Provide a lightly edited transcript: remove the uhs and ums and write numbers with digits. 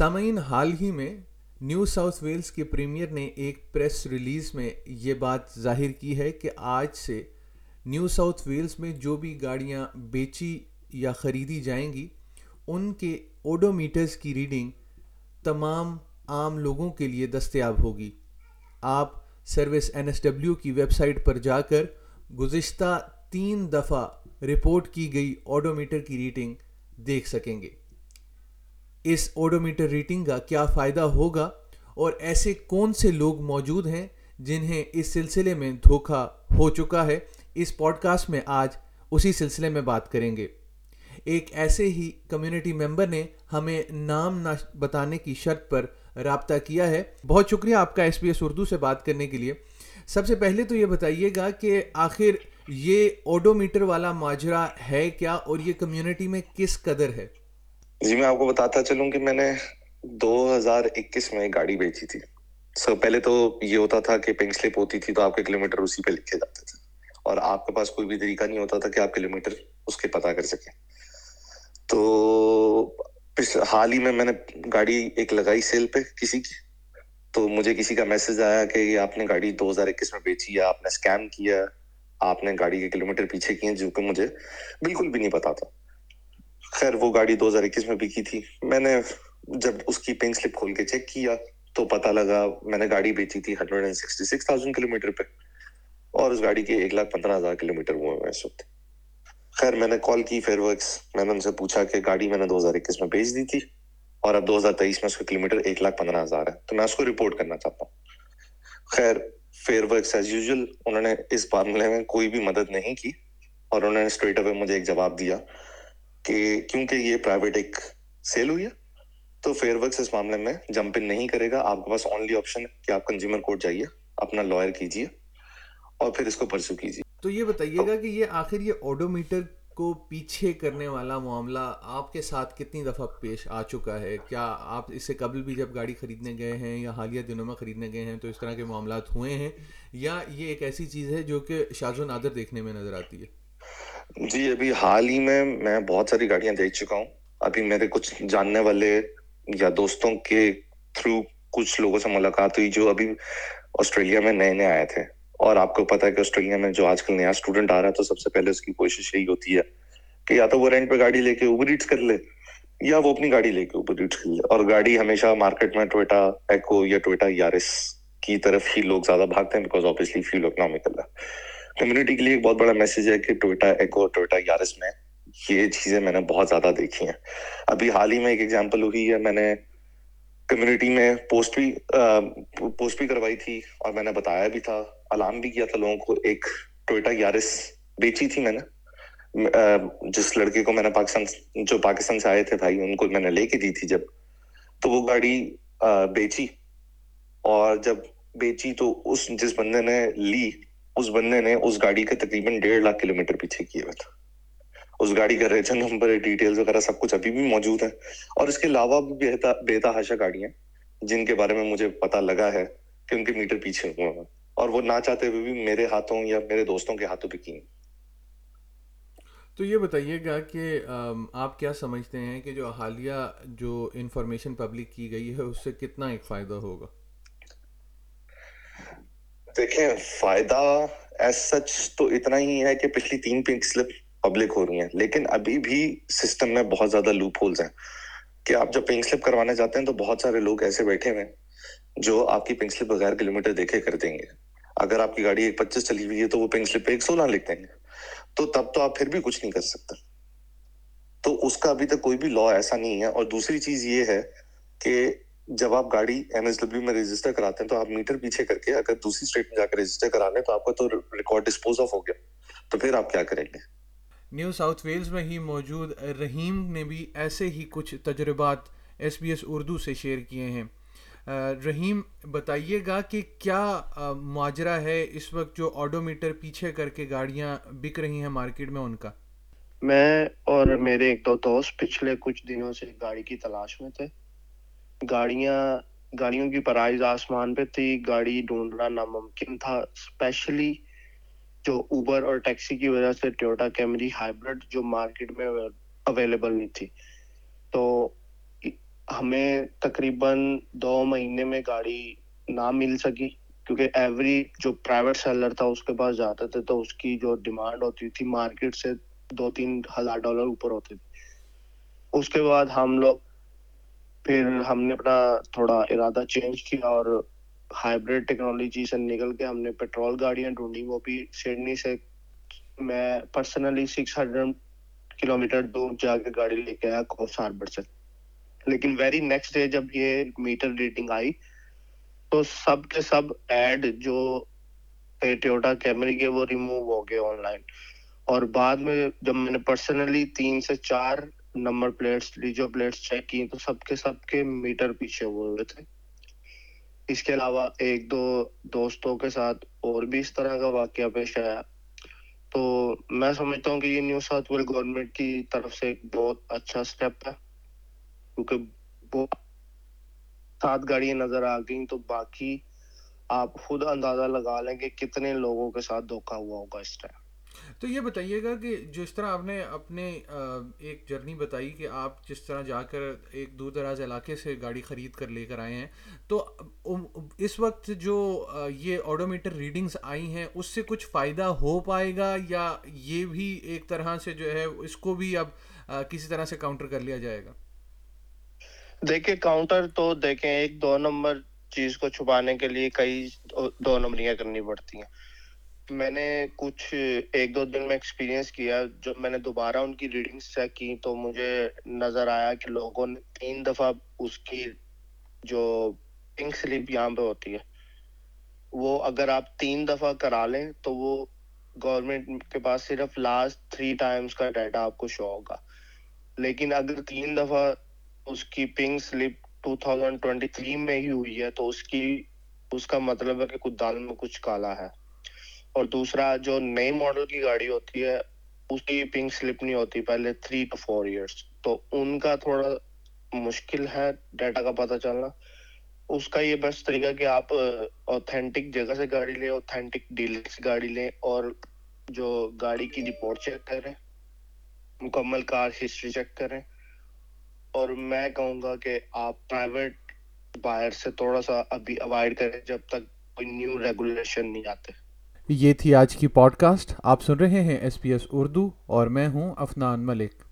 سامعین، حال ہی میں نیو ساؤتھ ویلز کے پریمیئر نے ایک پریس ریلیز میں یہ بات ظاہر کی ہے کہ آج سے نیو ساؤتھ ویلز میں جو بھی گاڑیاں بیچی یا خریدی جائیں گی ان کے اوڈومیٹرز کی ریڈنگ تمام عام لوگوں کے لیے دستیاب ہوگی۔ آپ سروس این ایس ڈبلیو کی ویب سائٹ پر جا کر گزشتہ 3 دفعہ رپورٹ کی گئی اوڈومیٹر کی ریڈنگ دیکھ سکیں گے۔ اس اوڈومیٹر ریڈنگ کا کیا فائدہ ہوگا اور ایسے کون سے لوگ موجود ہیں جنہیں اس سلسلے میں دھوکہ ہو چکا ہے، اس پوڈ کاسٹ میں آج اسی سلسلے میں بات کریں گے۔ ایک ایسے ہی کمیونٹی ممبر نے ہمیں نام نہ بتانے کی شرط پر رابطہ کیا ہے۔ بہت شکریہ آپ کا ایس بی ایس اردو سے بات کرنے کے لیے۔ سب سے پہلے تو یہ بتائیے گا کہ آخر یہ اوڈومیٹر والا ماجرا ہے کیا اور یہ کمیونٹی میں کس قدر ہے؟ جی میں آپ کو بتاتا چلوں کہ میں نے 2021 میں گاڑی بیچی تھی۔ پہلے تو یہ ہوتا تھا کہ پنک سلپ ہوتی تھی تو آپ کے کلومیٹر اسی پہ لکھے جاتے تھے اور آپ کے پاس کوئی بھی طریقہ نہیں ہوتا تھا کہ آپ کلومیٹر اس کے پتہ کر سکیں۔ تو حال ہی میں نے گاڑی ایک لگائی سیل پہ کسی کی، تو مجھے کسی کا میسج آیا کہ آپ نے گاڑی 2021 میں بیچی ہے، آپ نے اسکیم کیا، آپ نے گاڑی کے کلومیٹر پیچھے کیے، جو کہ مجھے بالکل بھی نہیں پتا تھا۔ خیر وہ گاڑی 2021 میں بکی تھی، میں نے جب اس کی پنک سلپ کھول کے چیک کیا تو پتہ لگا میں نے گاڑی بیچی تھی 166,000 کلومیٹر پہ اور اس گاڑی کے 115,000 کلومیٹر ہوئے ہیں اس وقت۔ خیر میں نے کال کی فیئر ورکس، میں نے ان سے پوچھا کہ گاڑی میں نے 2021 میں بیچ دی تھی اور اب 2023 میں اس کا کلومیٹر 115,000 ہے، تو میں اس کو رپورٹ کرنا چاہتا ہوں۔ خیر فیئر ورکس ایز یوزول انہوں نے اس معاملے میں کوئی بھی مدد نہیں کی اور انہوں نے اسٹریٹ اوے مجھے ایک جواب دیا کہ کیونکہ یہ پرائیویٹ ایک سیل ہوئی ہے تو فیئر ورکس اس معاملے میں جمپ ان نہیں کرے گا، آپ کے پاس اونلی آپشن ہے کہ آپ کنزیومر کورٹ جائیے، اپنا لائر کیجیے اور پھر اس کو پرسو کیجیے۔ تو یہ بتائیے گا کہ یہ آخر یہ اوڈومیٹر کو پیچھے کرنے والا معاملہ آپ کے ساتھ کتنی دفعہ پیش آ چکا ہے؟ کیا آپ اس سے قبل بھی جب گاڑی خریدنے گئے ہیں یا حالیہ دنوں میں خریدنے گئے ہیں تو اس طرح کے معاملات ہوئے ہیں، یا یہ ایک ایسی چیز ہے جو کہ شاذ و نادر دیکھنے میں نظر آتی ہے؟ جی ابھی حال ہی میں بہت ساری گاڑیاں دیکھ چکا ہوں۔ ابھی میرے کچھ جاننے والے یا دوستوں کے تھرو کچھ لوگوں سے ملاقات ہوئی جو ابھی آسٹریلیا میں نئے نئے آئے تھے، اور آپ کو پتا ہے کہ آسٹریلیا میں جو آج کل نیا اسٹوڈنٹ آ رہا ہے تو سب سے پہلے اس کی کوشش یہی ہوتی ہے کہ یا تو وہ رینٹ پہ گاڑی لے کے اوبر ایٹس کر لے یا وہ اپنی گاڑی لے کے اوبر ایٹس کر لے، اور گاڑی ہمیشہ مارکیٹ میں ٹویوٹا ایکو یا ٹویوٹا یارس کی طرف ہی لوگ زیادہ بھاگتے ہیں بیکاز آبویسلی فیول اکنامیکل ہے۔ کمیونٹی کے لیے ایک بہت بڑا میسج ہے کہ ٹویوٹا ایکو اور ٹویوٹا یارس میں یہ چیزیں میں نے بہت زیادہ دیکھی ہیں۔ ابھی حال ہی میں ایک ایگزامپل ہوئی ہے، میں نے کمیونٹی میں پوسٹ بھی کروائی تھی اور میں نے بتایا بھی تھا، علام بھی کیا تھا لوگوں کو۔ ایک ٹویوٹا یارس بیچی تھی میں نے، جس لڑکے کو میں نے جو پاکستان سے آئے تھے بھائی ان کو میں نے لے کے دی تھی جب، تو وہ گاڑی بیچی اور جب بیچی تو جس بندے نے لی اس بندے نے اس گاڑی کے تقریباً 1.5 لاکھ کلومیٹر پیچھے کیے ہوئے تھا۔ اس گاڑی کا ریجن نمبر، ڈیٹیلز وغیرہ سب کچھ ابھی بھی موجود ہے، اور اس کے علاوہ بھی بے تحاشا گاڑیاں جن کے بارے میں مجھے پتہ لگا ہے کہ ان کے میٹر پیچھے ہوئے ہیں اور وہ نہ چاہتے ہوئے بھی میرے ہاتھوں یا میرے دوستوں کے ہاتھوں بکی ہیں۔ تو یہ بتائیے گا کہ آپ کیا سمجھتے ہیں کہ جو حالیہ جو انفارمیشن پبلک کی گئی ہے اس سے کتنا ایک فائدہ ہوگا؟ دیکھیں فائدہ ایز سچ تو اتنا ہی ہے کہ پچھلی 3 پنک سلپ پبلک ہو رہی ہیں، لیکن ابھی بھی سسٹم میں بہت زیادہ لوپ ہولز ہیں کہ آپ جب پنک سلپ کروانے جاتے ہیں تو بہت سارے لوگ ایسے بیٹھے ہوئے ہیں جو آپ کی پنک سلپ بغیر کلومیٹر دیکھے کر دیں گے۔ اگر آپ کی گاڑی 125 چلی ہوئی ہے تو وہ پنک سلپ پہ 116 لکھ دیں گے، تو تب تو آپ پھر بھی کچھ نہیں کر سکتے، تو اس کا ابھی تک کوئی بھی لا ایسا نہیں ہے۔ اور دوسری چیز یہ ہے کہ جب آپ گاڑی این ایس ڈبلیو میں رجسٹر کراتے ہیں تو آپ میٹر پیچھے کر کے اگر دوسری اسٹیٹ میں جا کے رجسٹر کرا لیں تو آپ کا تو ریکارڈ ڈسپوز آف ہو گیا، تو پھر آپ کیا کریں گے؟ نیو ساؤتھ ویلز میں ہی موجود رحیم نے بھی ایسے ہی کچھ تجربات ایس بی ایس اردو سے شیئر کیے ہیں۔ رحیم بتائیے گا کہ کیا ماجرا ہے اس وقت جو اوڈومیٹر پیچھے کر کے گاڑیاں بک رہی ہیں مارکیٹ میں ان کا؟ میں اور میرے ایک دو دوست پچھلے کچھ دنوں سے گاڑی کی تلاش میں تھے، گاڑیوں کی پرائز آسمان پہ تھی، گاڑی ڈھونڈنا ناممکن تھا، اسپیشلی جو اوبر اور ٹیکسی کی وجہ سے ٹویوٹا کیمری ہائبرڈ جو مارکیٹ میں اویلیبل نہیں تھی۔ تو ہمیں تقریباً 2 مہینے میں گاڑی نہ مل سکی، کیونکہ ایوری جو پرائیویٹ سیلر تھا اس کے پاس جاتے تھے تو اس کی جو ڈیمانڈ ہوتی تھی مارکیٹ سے 2-3 ہزار ڈالر اوپر ہوتی تھی. اس کے بعد ہم نے اپنا تھوڑا ارادہ چینج کیا اور ہائیبریڈ ٹیکنالوجی سے نکل کے ہم نے پیٹرول گاڑیاں ڈھونڈی، وہ بھی سڈنی سے. میں پرسنلی 600 کلومیٹر دور جا کے گاڑی لے کے آیا کوفس ہاربر سے. لیکن ویری نیکسٹ ڈے جب یہ میٹر ریڈنگ آئی تو سب کے سب ایڈ جو ٹویوٹا کیمری کے وہ ریموو ہو گئے آن لائن. اور بعد میں جب میں نے پرسنلی 3 سے 4 number plates rego plates check کی تو سب کے میٹر پیچھے ہوئے تھے. اس کے علاوہ 1-2 دوستوں کے ساتھ اور بھی اس طرح کا واقعہ پیش آیا. تو میں سمجھتا ہوں کہ یہ نیو ساؤتھ ویل گورنمنٹ کی طرف سے ایک بہت اچھا اسٹیپ ہے، کیونکہ وہ 7 گاڑیاں نظر آ گئیں تو باقی آپ خود اندازہ لگا لیں کہ کتنے لوگوں کے ساتھ دھوکہ ہوا ہوگا اس ٹائم. تو یہ بتائیے گا کہ جس طرح آپ نے اپنے ایک جرنی بتائی کہ آپ جس طرح جا کر ایک دور دراز علاقے سے گاڑی خرید کر لے کر آئے ہیں، تو اس وقت جو یہ آڈومیٹر ریڈنگز آئی ہیں اس سے کچھ فائدہ ہو پائے گا، یا یہ بھی ایک طرح سے جو ہے اس کو بھی اب کسی طرح سے کاؤنٹر کر لیا جائے گا؟ دیکھیں کاؤنٹر تو دیکھیں 1-2 نمبر چیز کو چھپانے کے لیے کئی 2 نمبریاں کرنی پڑتی ہیں. میں نے کچھ 1-2 دن میں ایکسپیرینس کیا. جب میں نے دوبارہ ان کی ریڈنگز چیک کی تو مجھے نظر آیا کہ لوگوں نے 3 دفعہ اس کی جو پنک سلپ یہاں پہ ہوتی ہے وہ اگر آپ 3 دفعہ کرا لیں تو وہ گورنمنٹ کے پاس صرف لاسٹ 3 ٹائمز کا ڈیٹا آپ کو شو ہوگا. لیکن اگر 3 دفعہ اس کی پنگ سلپ 2023 میں ہی ہوئی ہے تو اس کا مطلب ہے کہ کچھ دال میں کچھ کالا ہے. اور دوسرا جو نئے ماڈل کی گاڑی ہوتی ہے اس کی پنگ سلپ نہیں ہوتی پہلے 3 to 4 years، تو ان کا تھوڑا مشکل ہے ڈیٹا کا پتہ چلنا. اس کا یہ بیسٹ طریقہ کہ آپ اوتھینٹک جگہ سے گاڑی لیں، اوتھینٹک ڈیلر سے گاڑی لیں اور جو گاڑی کی رپورٹ چیک کریں، مکمل کار ہسٹری چیک کریں. اور میں کہوں گا کہ آپ پرائیویٹ بائر سے تھوڑا سا ابھی اوائڈ کریں جب تک کوئی نیو ریگولیشن نہیں آتے. یہ تھی آج کی پوڈ کاسٹ. آپ سن رہے ہیں SPS اردو اور میں ہوں افنان ملک.